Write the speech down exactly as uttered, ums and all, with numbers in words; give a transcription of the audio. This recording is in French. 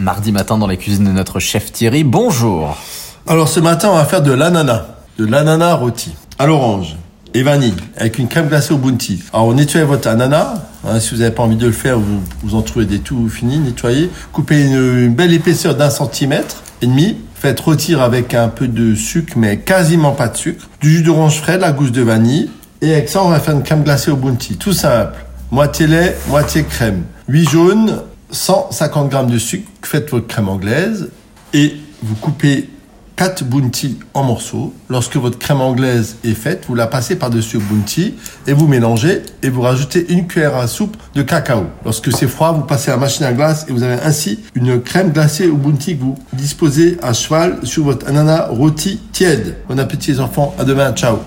Un mardi matin dans la cuisine de notre chef Thierry. Bonjour. Alors ce matin, on va faire de l'ananas. De l'ananas rôti à l'orange et vanille avec une crème glacée au Bounty. Alors on nettoie votre ananas. Hein, si vous n'avez pas envie de le faire, vous, vous en trouvez des tout finis, nettoyez. Coupez une, une belle épaisseur d'un centimètre et demi. Faites rôtir avec un peu de sucre, mais quasiment pas de sucre. Du jus d'orange frais, de la gousse de vanille. Et avec ça, on va faire une crème glacée au Bounty. Tout simple. Moitié lait, moitié crème. huit jaunes, cent cinquante grammes de sucre. Faites votre crème anglaise. Et vous coupez quatre Bounty en morceaux. Lorsque votre crème anglaise est faite, vous la passez par-dessus le Bounty et vous mélangez et vous rajoutez une cuillère à soupe de cacao. Lorsque c'est froid, vous passez à la machine à glace et vous avez ainsi une crème glacée au Bounty que vous disposez à cheval sur votre ananas rôti tiède. Bon appétit les enfants, à demain, ciao.